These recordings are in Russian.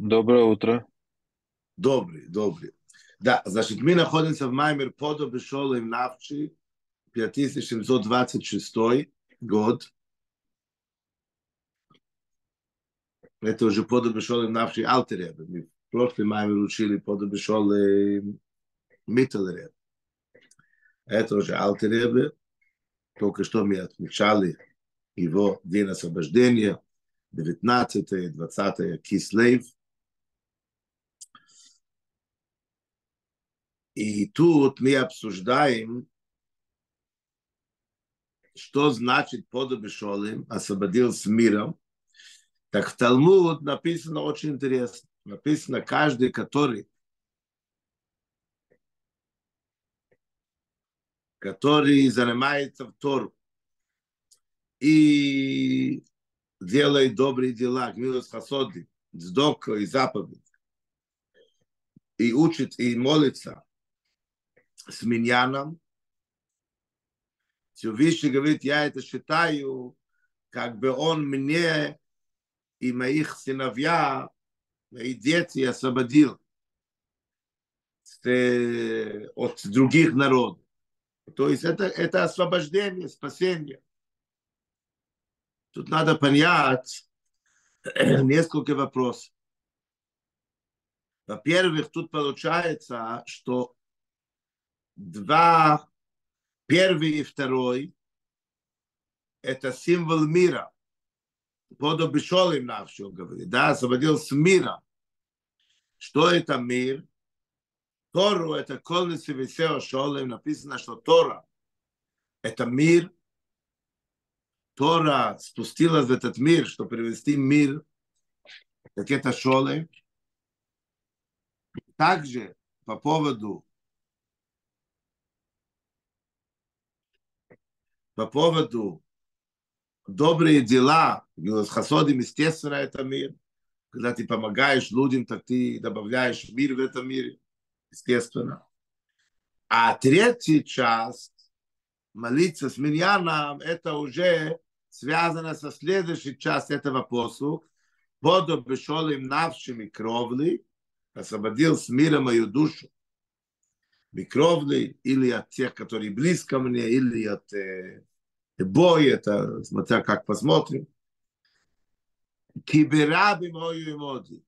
Доброе утро. Добрый. Да, значит, мы находимся в Маймер Podeh b'shalom nafshi, 5726 год. Это уже Podeh b'shalom nafshi Alter Rebbe. Мы в прошлый Маймер учили Podeh b'shalom Mitteler Rebbe. Это уже Alter Rebbe. Только что мы отмечали его день освобождения, 19-20 Кислев. И тут мы обсуждаем, что значит Podeh b'shalom, освободил с миром. Так в Талмуде написано очень интересно. Написано, каждый, который занимается в Тору и делает добрые дела, милость хасидим, tzedaka и заповедь, и учит, и молится с миньяном, Всевышний говорит, я это считаю, как бы он мне и моих сыновья, мои дети освободил от других народов. То есть это освобождение, спасение. Тут надо понять несколько вопросов. Во-первых, тут получается, что два, первый и второй, это символ мира. Podeh b'shalom nafshi, он говорит, да, освободил с мира. Что это мир? Тору это колнеси весео шолем, написано, что Тора это мир. Тора спустилась в этот мир, чтобы привести мир, как это шолем. Также по поводу добрые дела, с хасидим, естественно, это мир. Когда ты помогаешь людям, так ты добавляешь мир в этом мире, естественно. А третья часть, молиться с миньяном, это уже связано со следующей частью этого посуха. Podeh b'shalom nafshi микровли, освободил с мира мою душу. Микровли или от тех, которые близко мне, или от бой, это смотря как посмотрим. Кибераби мою эмоции.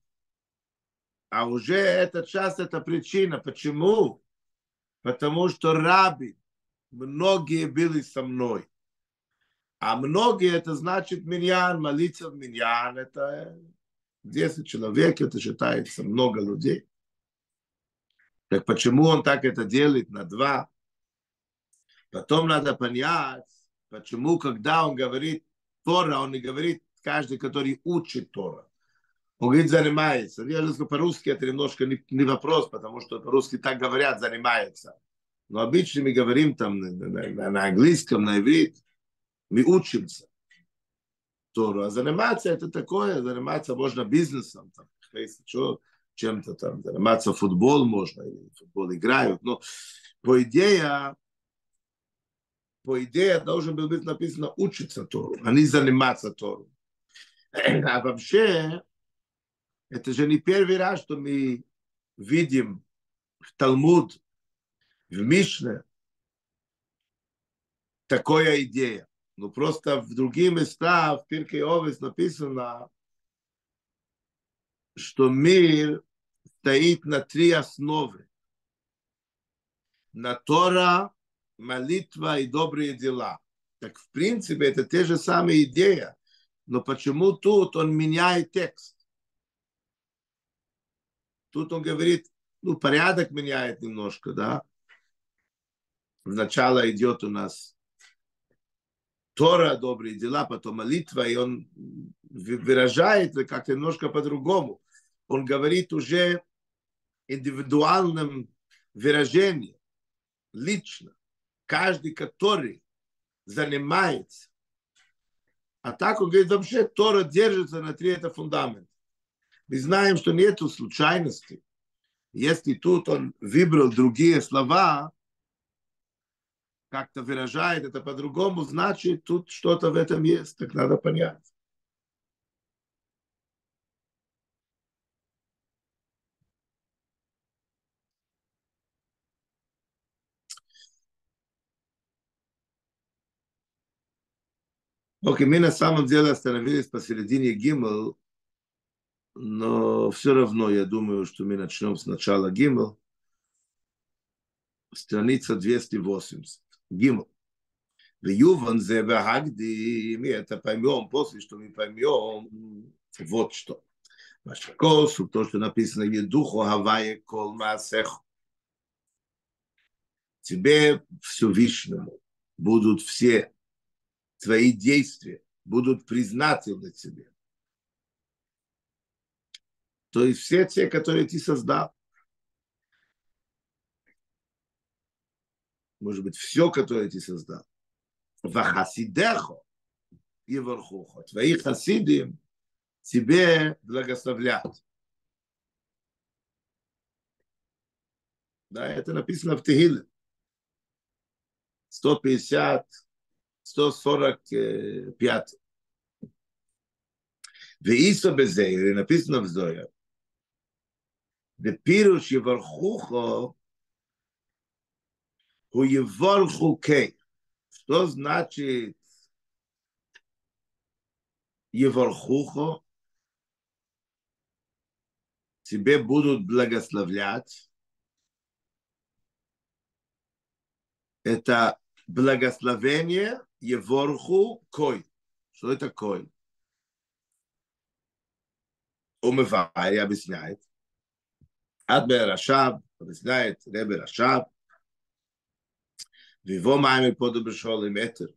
А уже эта часть, это причина. Почему? Потому что раби, многие были со мной. А многие, это значит миньян, молиться в миньян. Это 10 человек, это считается много людей. Так почему он так это делает на два? Потом надо понять, почему, когда он говорит Тора, он не говорит каждый, который учит Тора. Он говорит, занимается. Я же скажу, по-русски это немножко не вопрос, потому что по-русски так говорят, занимается. Но обычно мы говорим там на английском, на иврите. Мы учимся Тору. А заниматься это такое, заниматься можно бизнесом, там, чем-то там, заниматься футбол можно, футбол играют. Но по идее, должен был быть написано учиться Тору, а не заниматься Тору. А вообще, это же не первый раз, что мы видим в Талмуде, в Мишне, такая идея. Но просто в других местах, в Пиркей Авот написано, что мир стоит на три основы. На Тора, молитва и добрые дела. Так, в принципе, это те же самые идеи, но почему тут он меняет текст? Тут он говорит, порядок меняет немножко, да? Вначале идет у нас Тора, добрые дела, потом молитва, и он выражает как-то немножко по-другому. Он говорит уже индивидуальным выражением, лично. Каждый, который занимается. А так он говорит, вообще Тора держится на три это фундамента. Мы знаем, что нету случайности. Если тут он выбрал другие слова, как-то выражает это по-другому, значит, тут что-то в этом есть. Так надо понять. Окей, мы на самом деле остановились посередине Гиммел, но все равно я думаю, что мы начнем с начала Гиммел. Страница 280. Гиммел. Мы это поймем после, что мы поймем вот что. Машкосу, то, что написано, «Едуху Хавае Кол Маасеху». Тебе, Всевышнему, будут все твои действия, будут признательны тебе. То есть все те, которые ты создал. Может быть, все, которое ты создал. Вахасидехо и вархухо. Твои хасиды тебе благословлят. Да, это написано в Тегиле. 145. Веисо безейре написано в Зоя. Вепируш евархухо ху евархукей. Что значит евархухо? Тебе будут благословлять. Это благословение Еворху Кой. Что это Кой? Умывай, объясняет. Адбе Рашаб, объясняет Ребе Рашаб. Виво маме подо б'сhalom метр.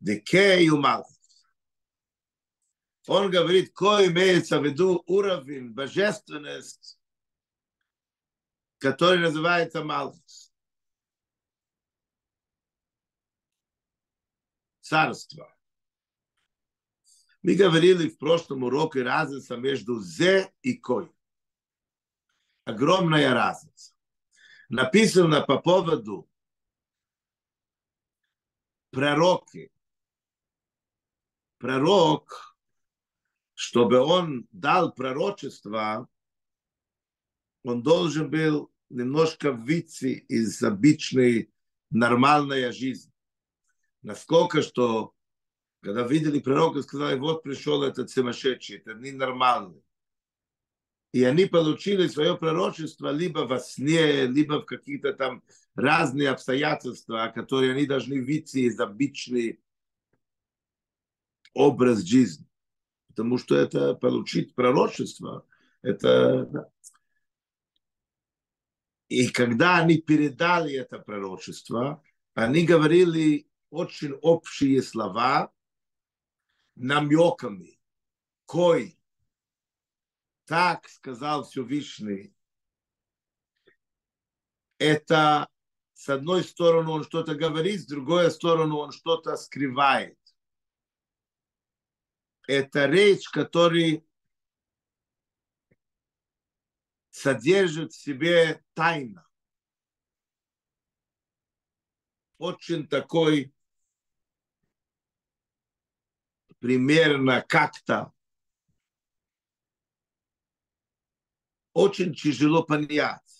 Декей у Малхус. Он говорит, Кой имеется в виду уровень, божественность, который называется Малхус. Царство. Мы говорили в прошлом уроке разница между «зе» и «кой». Огромная разница. Написано по поводу пророки. Пророк, чтобы он дал пророчество, он должен был немножко выйти из обычной нормальной жизни. Насколько, что, когда видели пророка, сказали, вот пришел этот сумасшедший, это ненормальный. И они получили свое пророчество либо во сне, либо в какие-то там разные обстоятельства, которые они должны видеть из обычный образ жизни. Потому что это получить пророчество, это... И когда они передали это пророчество, они говорили... очень общие слова намеками. Кой, так сказал Всевышний, это с одной стороны он что-то говорит, с другой стороны он что-то скрывает. Это речь, которая содержит в себе тайна. Очень такой примерно как-то очень тяжело понять.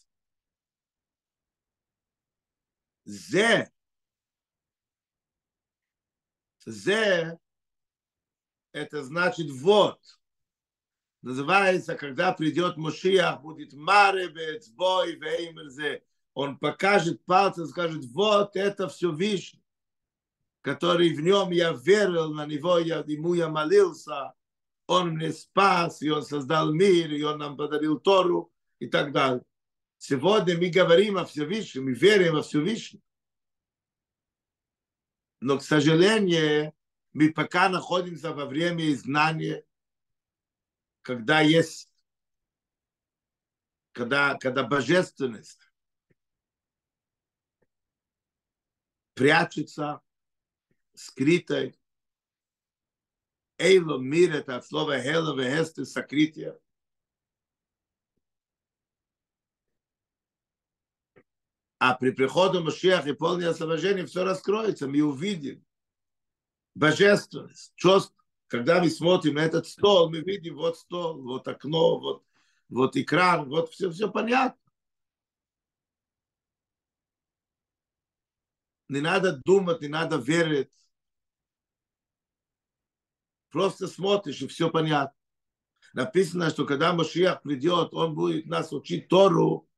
Зе это значит вот. Называется, когда придет Мошиах, будет маребец, бой, веймер зе. Он покажет пальцем, скажет, вот это Всевышний, который в нем я верил, на него ему я молился, он мне спас, и он создал мир, и он нам подарил Тору, и так далее. Сегодня мы говорим о Всевышнем, мы верим во Всевышнем. Но, к сожалению, мы пока находимся во время изгнания, когда есть, когда божественность прячется, скрытой. Эйло мир, это от слова «хело» вехесты, сокрытие. А при приходе Мошиаха и полное освобождение все раскроется, мы увидим божественность, чувство. Когда мы смотрим этот стол, мы видим вот стол, вот окно, вот экран, вот все понятно. Не надо думать, не надо верить. Просто смотришь, и все понятно. Написано, что когда Мошиах придет, он будет нас учить Тору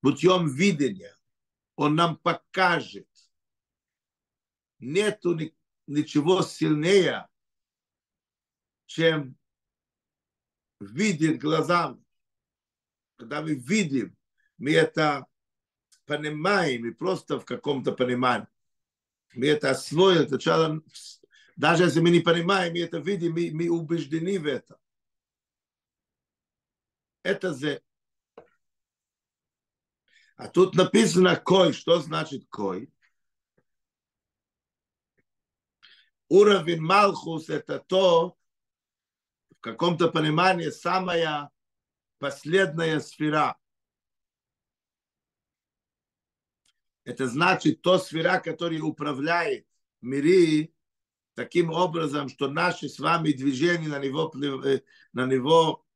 путем видения. Он нам покажет. Нету ничего сильнее, чем видеть глазами. Когда мы видим, мы это понимаем, и просто в каком-то понимании. Мы это освоили сначала, даже если мы не понимаем, мы это видим, мы убеждены в этом. Это же. А тут написано «кой». Что значит «кой»? Уровень Малхус – это то, в каком-то понимании, самая последняя сфера. Это значит то сфера, которая управляет миром таким образом, что наши с вами движения на него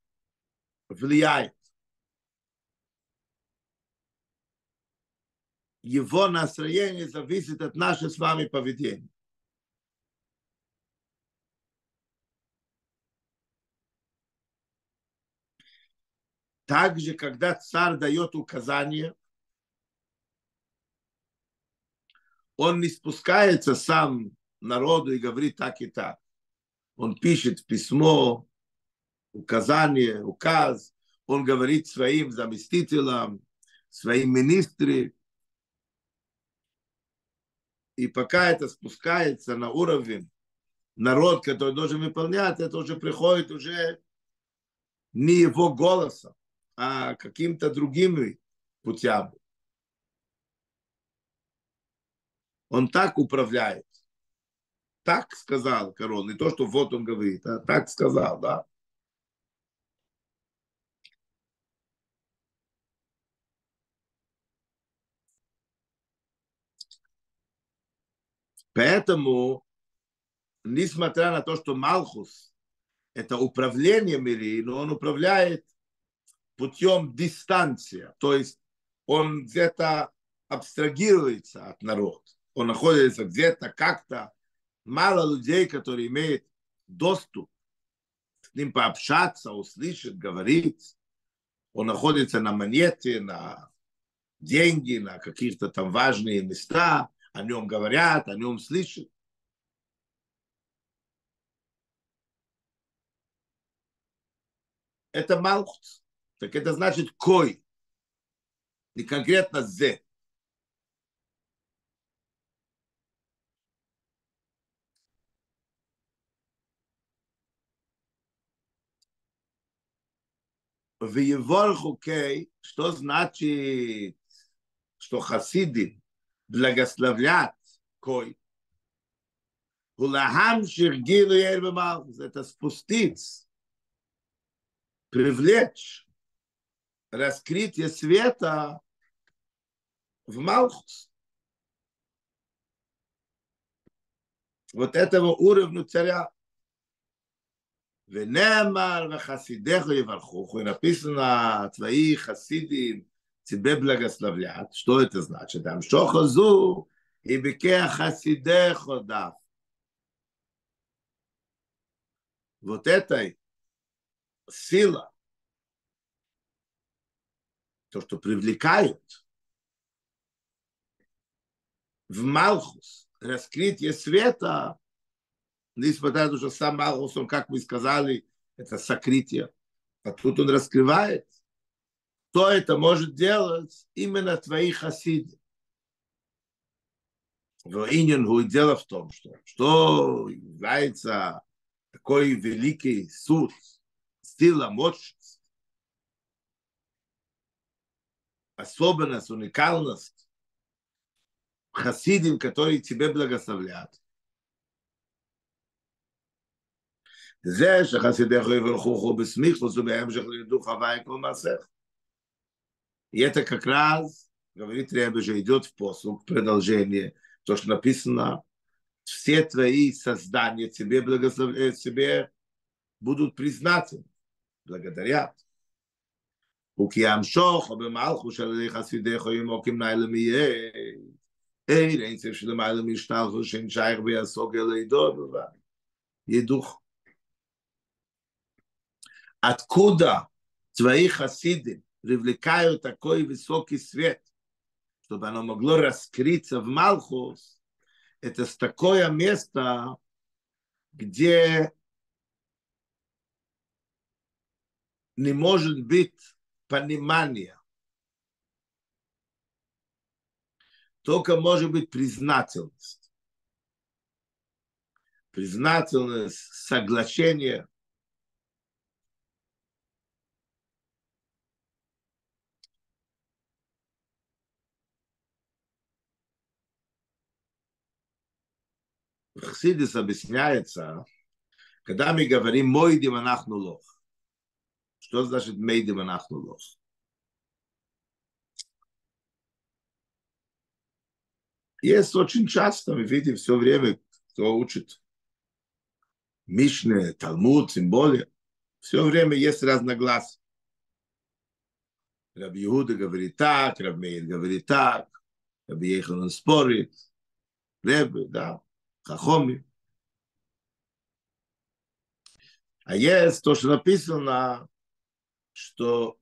влияют. Его настроение зависит от нашего с вами поведения. Также, когда царь дает указания, он не спускается сам народу и говорит так и так. Он пишет письмо, указание, указ. Он говорит своим заместителям, своим министрам. И пока это спускается на уровень народ, который должен выполнять, это уже приходит уже не его голосом, а каким-то другими путями. Он так управляет. Так сказал король. Не то, что вот он говорит, а так сказал, да. Поэтому, несмотря на то, что Малхус – это управление миром, но он управляет путем дистанции. То есть он где-то абстрагируется от народа. Он находится где-то, как-то. Мало людей, которые имеют доступ с ним пообщаться, услышать, говорить. Он находится на монете, на деньги, на каких-то там важные места. О нем говорят, о нем слышат. Это Малхус. Так это значит кой. Не конкретно зе. В Еворху кей, что значит, что хасидим благословлять кой. Это спустить, привлечь раскрытие света в Малхус. Вот этого уровня царя. Венемар вахасидеху евархуху. И написано, твои хасиды тебе благословлят. Что это значит? Там шохозу и беке хасидеху дав. Вот этой сила, то, что привлекают в Малхус раскрытие света, несмотря на то, что сам Малхус, он, как мы сказали, это сокрытие. А тут он раскрывает. Кто это может делать? Именно твои хасиды. Дело в том, что является такой великий суд, сила, мощность, особенность, уникальность хасидин, которые тебе благословляют. И это как раз, говорит Ребе, же идет в посух, продолжение, то, что написано, все твои создания тебе благословляют, тебе будут признательны, благодарят. и дух. Откуда твои хасиды привлекают такой высокий свет, чтобы оно могло раскрыться в Малхус? Это такое место, где не может быть понимания. Только может быть признательность. Признательность, соглашение. В Хасидус объясняется, когда мы говорим «Моиdim anakhnu lakh». Что значит «Moidim anakhnu lakh»? Есть очень часто, мы видим все время, кто учит Мишне, Талмуд, тем более, все время есть разногласия. Рабби Иуда говорит так, Рабби Меир говорит так, Рабби Йоханан спорит, Ребе, да, Хахоми. А есть то, что написано, что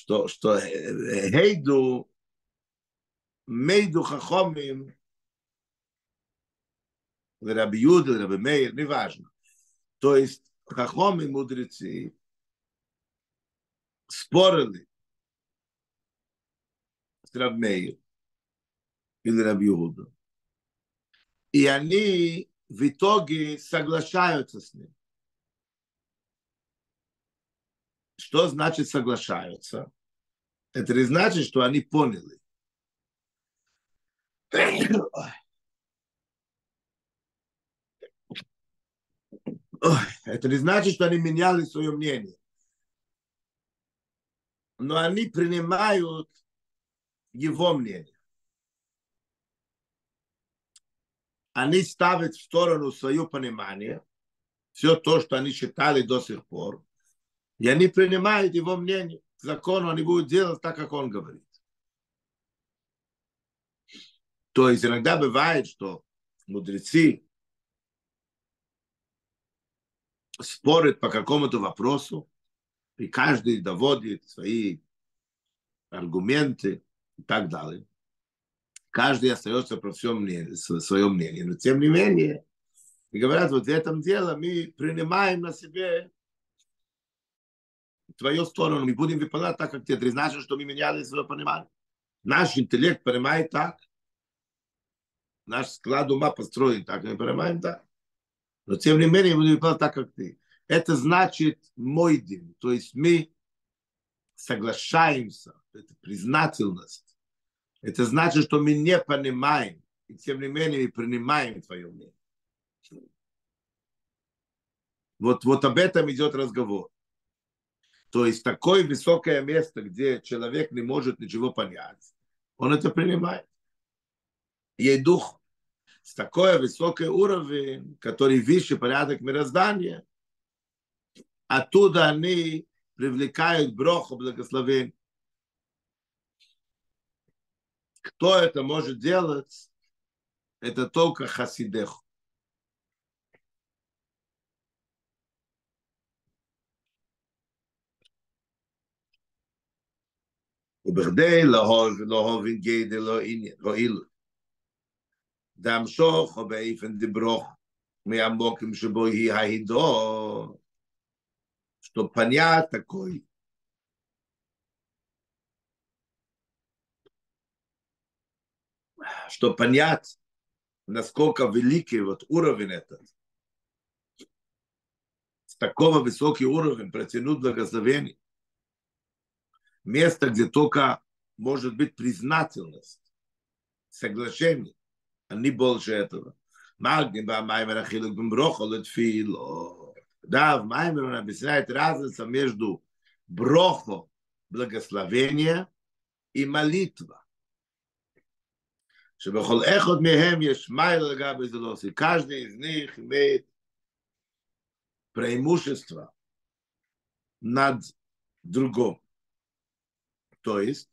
Хейду, Мейду Хахомим, Рабби Иуда, Рабби Меир, неважно. То есть Хахомим, мудрецы, спорили с Рабби Меир или Рабби Иуда. И они в итоге соглашаются с ним. Что значит соглашаются? Это не значит, что они поняли. Это не значит, что они меняли свое мнение. Но они принимают его мнение. Они ставят в сторону свое понимание, все то, что они считали до сих пор. И они принимают его мнение, к закону они будут делать так, как он говорит. То есть иногда бывает, что мудрецы спорят по какому-то вопросу, и каждый доводит свои аргументы и так далее. Каждый остается при всем своем мнении. Но тем не менее, говорят, вот в этом деле мы принимаем на себе твою сторону, мы будем выполнять так, как ты. Это значит, что мы меняли свое понимание. Наш интеллект понимает так. Наш склад ума построен так, мы понимаем так. Но тем не менее, мы будем выполнять так, как ты. Это значит Мойдим. То есть мы соглашаемся. Это признательность. Это значит, что мы не понимаем. И тем не менее, мы принимаем твое мнение. Вот об этом идет разговор. То есть такое высокое место, где человек не может ничего понять, он это принимает. Ей дух. С такой высокой уровень, который выше порядок мироздания, оттуда они привлекают броху, благословение. Кто это может делать? Это только хасидех. ובכדי להובין גדל הועילות. דמשוך או באיפן דברוך מהמוקים שבו היא ההידור. что понятно такой. Что понятно, насколько великий вот уровень этот. С такого высокий уровень протянуть благословение. Место, где только может быть признательность, соглашение, а не больше этого. Да, в Маймере он объясняет разницу между брохом, благословение и молитва. Каждый из них имеет преимущество над другом. То есть,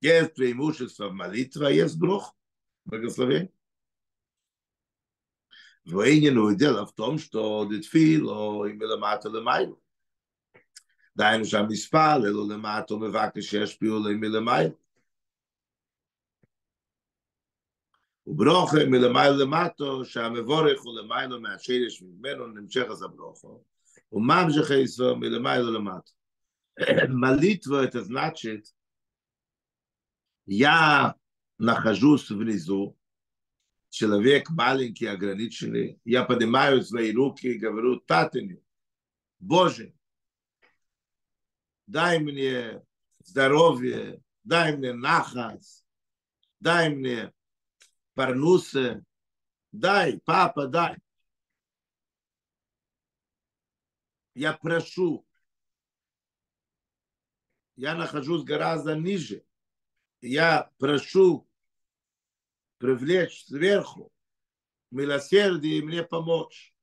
есть преимущество в молитве, есть брох. благословение. Двойное дело в том, что дитфило имело мато лемайло. Даем же амиспале лемато мевакише шпиуле имело майло. Уброхе мелемайло лемато шамевореху лемайло меашереш мигмену немчеха за брохо. Умамжеха исо мелемайло лемато. Молитва — это значит, я нахожусь внизу, человек маленький, ограниченный, я поднимаю свои руки и говорю: Татыни, Боже, дай мне здоровье, дай мне нахас, дай мне парнусы, дай, папа, дай. Я прошу. Я нахожусь гораздо ниже. Я прошу привлечь сверху милосердие и мне помочь.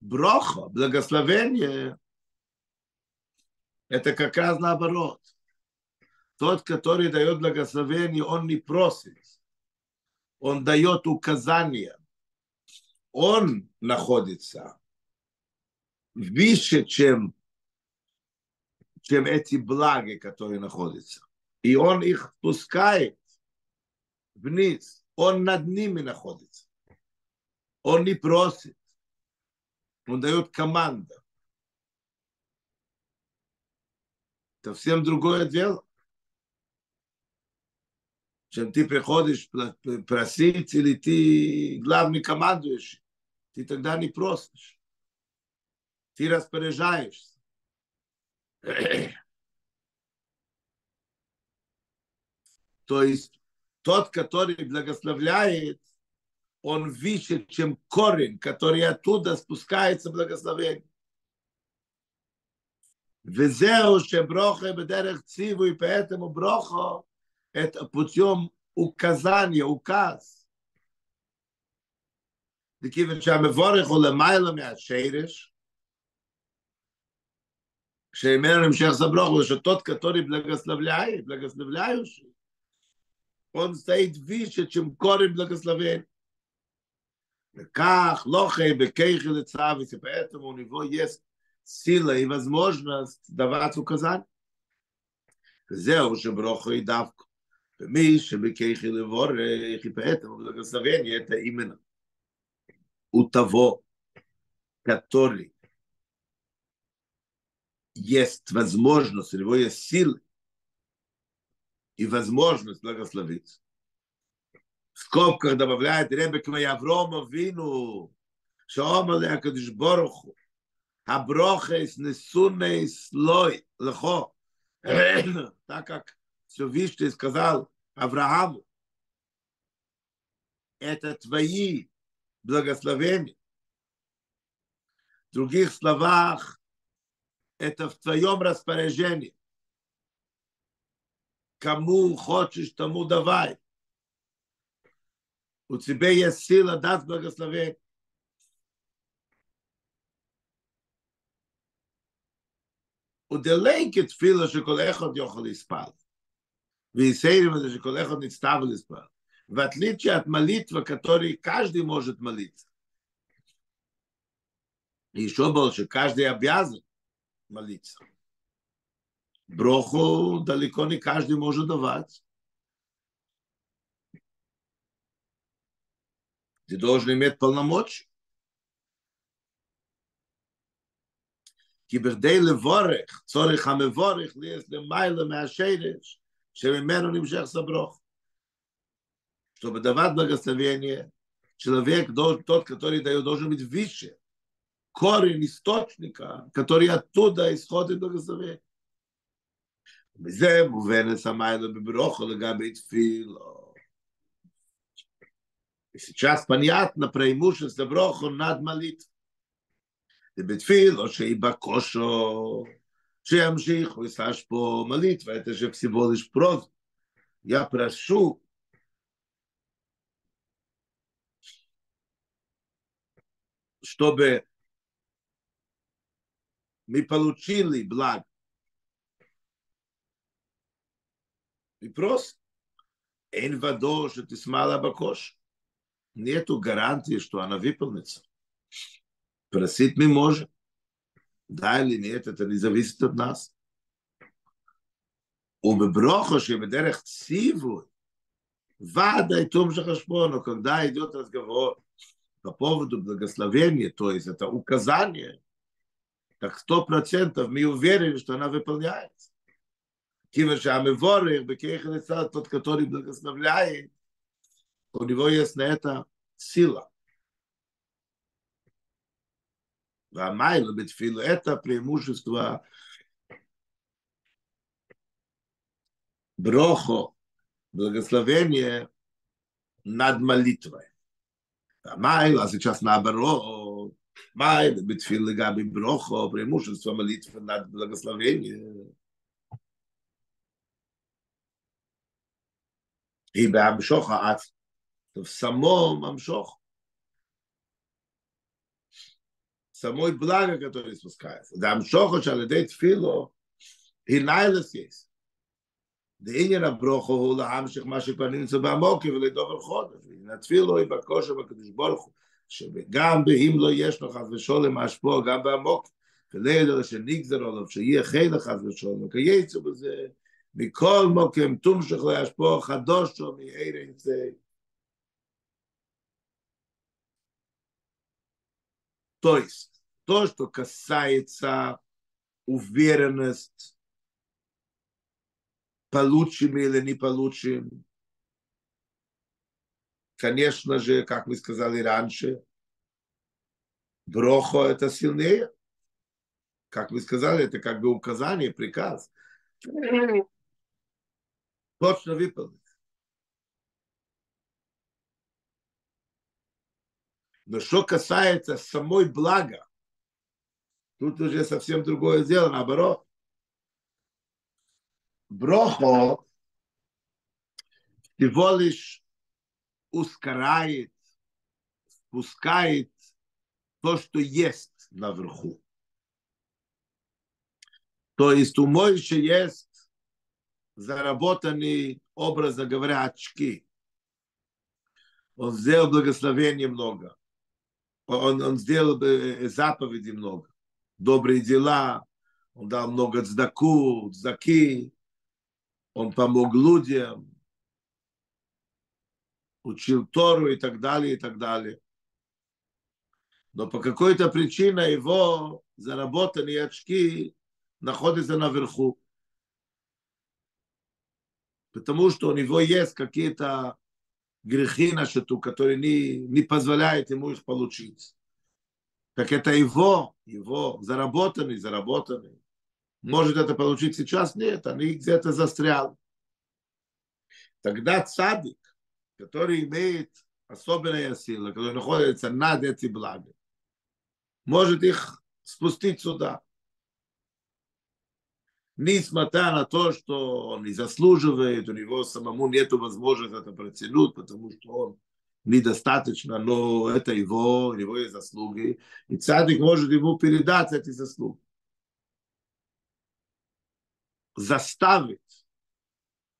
Броха, благословение, это как раз наоборот. Тот, который дает благословение, он не просит. Он дает указания. Он находится выше, чем эти блага, которые находятся. И он их впускает вниз. Он над ними находится. Он не просит. Он дает команду. Это совсем другое дело, чем ты приходишь просить или ты главный командующий. Ты тогда не просишь. Ты распоряжаешься. То есть тот, который благословляет, он выше, чем корень, который оттуда спускается благословение. И поэтому брохо – это путем указания, указ. Что тот, который благословляет, благословляющий, он стоит выше, чем корень благословения. Поэтому у него есть сила и возможность давать указания. И поэтому благословение – это именно у того, который есть возможность, у него есть силы и возможность благословить. В скобках добавляет Ребе к Аврому вину, что омале акадиш бороху, аброхе снесуне слой лехо. Так как Всевышний сказал Аврааму: это твои благословения. В других словах, это в твоем распоряжении. Кому хочешь, тому давай. У тебя есть сила дать благословение. Уделенький тфила, что колехот йохал и спал. Висеривали, что колехот не ставил и спал. В отличие от молитвы, которой каждый может молиться. И еще больше, каждый обязан молиться. Броху далеко не каждый может давать. Ты должен иметь полномочия. Кибердей леворех, цорих амеворех, лес лемайла меашереш, шевимену нимшех саброх. Чтобы давать благословение, человек, тот, который дает, должен быть выше корень источника, который оттуда исходит благословение. И сейчас понятно преимущество броху над молитвой. Молитва — это же всего лишь просьба. Я прошу. Чтобы мы получили благо. И просто Эйн вадо, что ты смала бакош. Нету гарантии, что она выполнится. Просить мы можем. Да или нет, это не зависит от нас. Убеброхош и бедерех циву. Вадай том же хашпону, когда идет разговор по поводу благословения, то есть это указание, так 100% мы уверены, что она выполняется. Тот, который благословляет, у него есть на это сила. Это преимущество брохо, благословение над молитвой. А сейчас наоборот. Майло битфил легаби брохо, преимущество молитвы над благословением. И бамшоха ад, в самом амшох, самой благо, которое спускается. Да амшоха шаледет фило, и найлес есть. Да и не наброхо уламших маших панинца бамоки, велидовер ходов, и над фило и бакоша бакадиш борху, שגם בהם לא יש לו חס ושולם השפוע, גם בעמוק, ולדור שנגזר עליו, שיהיה חלק חס ושולם, כייצו בזה, מכל מוקם תום שכלו ישפוע, חדושו מאיר אינצי. То есть, то, что касается уверенности, получим или не получим, конечно же, как мы сказали раньше, брохо это сильнее. Как мы сказали, это как бы указание, приказ. Точно выполнить. Но что касается самой блага, тут уже совсем другое дело, наоборот. Брохо всего лишь ускоряет, спускает то, что есть наверху. То есть у Моиша есть заработанные, образно говоря, очки. Он сделал благословение много. Он сделал заповеди много. Добрые дела. Он дал много цдаку, цдаки. Он помог людям. Учил Тору и так далее, и так далее. Но по какой-то причине его заработанные очки находятся наверху. Потому что у него есть какие-то грехи на счету, которые не позволяют ему их получить. Так это его заработанный. Может это получить сейчас? Нет, они где-то застряли. Тогда цадик, который имеет особенная сила, которая находится над этим благом, может их спустить сюда. Несмотря на то, что он не заслуживает, у него самому нет возможности это протянуть, потому что он недостаточно, но это у него есть заслуги. И цадик может ему передать эти заслуги. Заставить,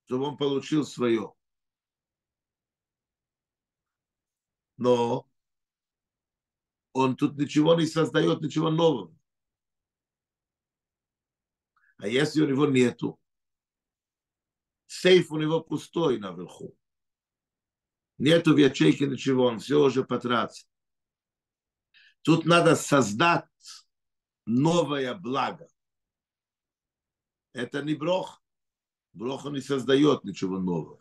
чтобы он получил свое. Но он тут ничего не создает, ничего нового. А если у него нету, сейф у него пустой наверху. Нету в ячейке ничего, он все уже потратил. Тут надо создать новое благо. Это не брох. Брох он не создает ничего нового.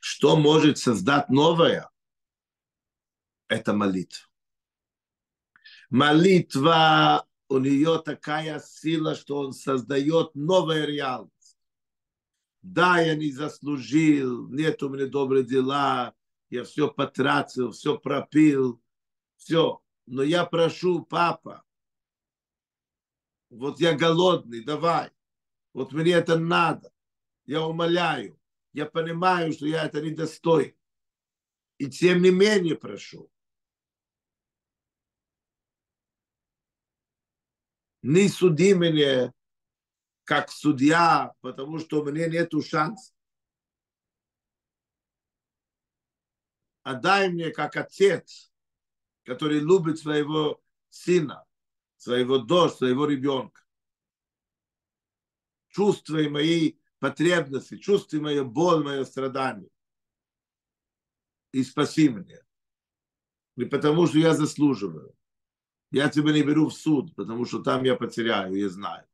Что может создать новое? Это молитва. Молитва, у нее такая сила, что он создает новую реальность. Да, я не заслужил, нет у меня добрых дела, я все потратил, все пропил, все. Но я прошу, папа, вот я голодный, давай, вот мне это надо, я умоляю. Я понимаю, что я это недостоин. И тем не менее прошу. Не суди меня как судья, потому что у меня нету шанса. Отдай мне как отец, который любит своего сына, своего дочь, своего ребенка. Чувствуй мои потребности, чувствуй мою боль, мое страдание. И спаси меня. Не потому, что я заслуживаю. Я тебя не беру в суд, потому что там я потеряю, я знаю.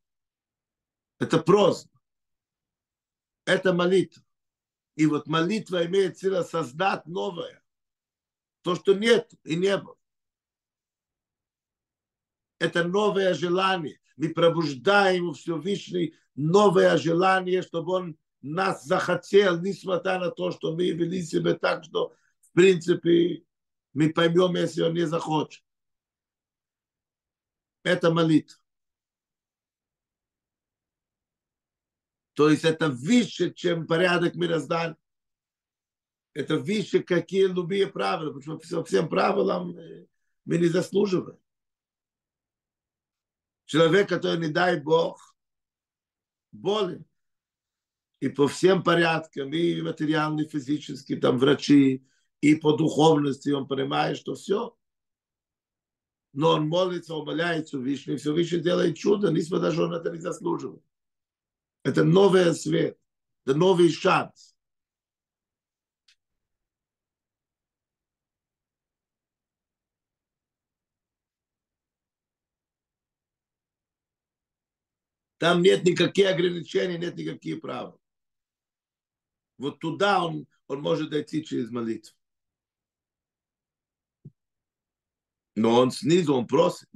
Это просьба. Это молитва. И вот молитва имеет силу создать новое. То, что нет и не было. Это новое желание. Мы пробуждаем у Всевышний новое желание, чтобы он нас захотел, несмотря на то, что мы вели себя так, что в принципе мы поймем, если он не захочет. Это молитва. То есть это выше, чем порядок мироздания. Это выше, какие любые правила. Потому что всем правилам мы не заслуживаем. Человек, который, не дай Бог, болен. И по всем порядкам, и материально, и физически, там врачи, и по духовности, он понимает, что все. Но он молится, умоляет Всевышний, Всевышний делает чудо, несмотря на то, что он это не заслуживает. Это новый свет, это новый шанс. Там нет никаких ограничений, нет никаких прав. Вот туда он может дойти через молитву. Но он снизу, он просит.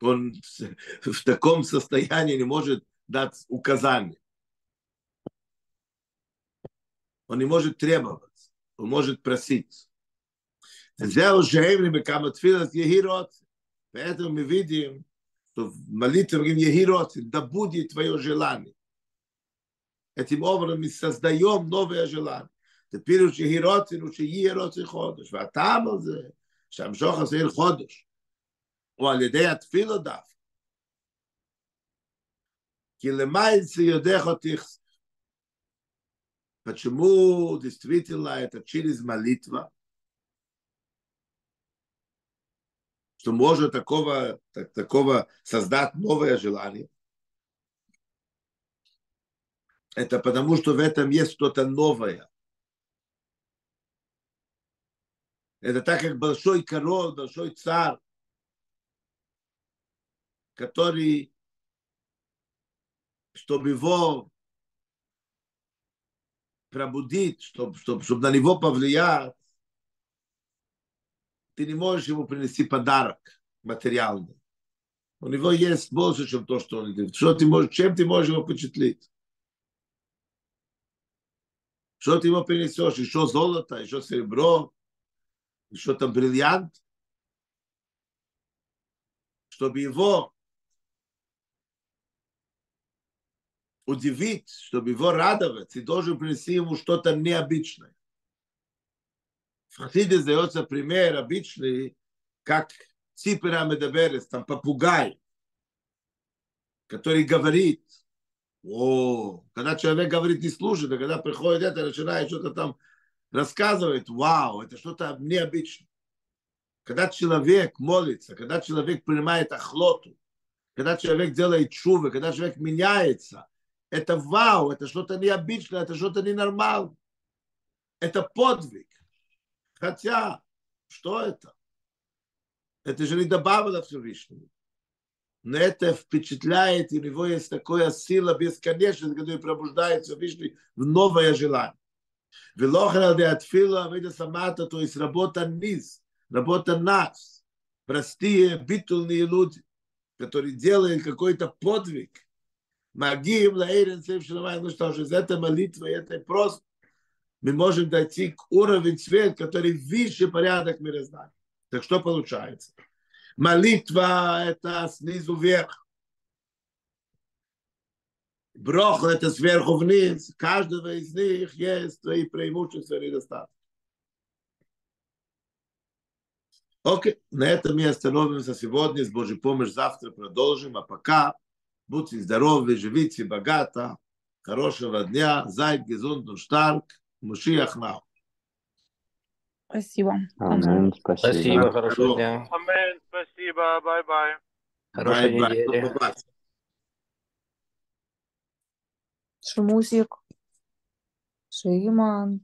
Он в таком состоянии не может дать указания. Он не может требовать. Он может просить. Поэтому мы видим, что в молитве мы говорим, да будет твое желание. Этим образом мы создаем новое желание. Теперь уже Хиротин, уже Еротин ходишь. А там уже Шамшоха Сейр ходишь. У Алидея Тфила дав. Килемайцы Йодехотихс. Почему действительно это через молитва? Что можно такого создать новое желание. Это потому, что в этом есть что-то новое. Это так, как большой король, большой царь, который, чтобы его пробудить, чтобы на него повлиять, ты не можешь ему принести подарок материальный. У него есть больше, чем то, что он делает. Чем ты можешь его впечатлить? Что ты ему принесешь? Еще золото, еще серебро, еще там бриллиант. Чтобы его удивить, чтобы его радовать, ты должен принести ему что-то необычное. В хасидизме дается пример обычный, как ципера медаберес, там попугай, который говорит. Когда человек говорит, не слушает, а когда приходит это, начинает что-то там рассказывать, вау, это что-то необычное. Когда человек молится, когда человек принимает ахлоту, когда человек делает чувы, когда человек меняется, это вау, это что-то необычное, это что-то ненормальное. Это подвиг. Хотя, что это? Это же не добавило Всевышнему. Но это впечатляет, и у него есть такая сила бесконечная, которая пробуждает Всевышний в новое желание. То есть работа низ, работа нас, простые, битульные люди, которые делают какой-то подвиг. Магием лаэрен сэвшинамай, что же из этой молитвы, этой просьбы, мы можем дойти к уровню света, который выше порядок мироздания. Так что получается? Молитва – это снизу вверх. Броха – это сверху вниз. Каждого из них есть свои преимущества и недостатки. Окей, на этом мы остановимся сегодня. С Божьей помощью завтра продолжим. А пока Будьте здоровы, живите богато. Хорошего дня. Seid gesund und stark. Moshiach now. Спасибо. Аминь. Спасибо. Спасибо. Хорошего дня. Аминь. Спасибо. Бай-бай. Хорошей недели. Шмусик. Шиман.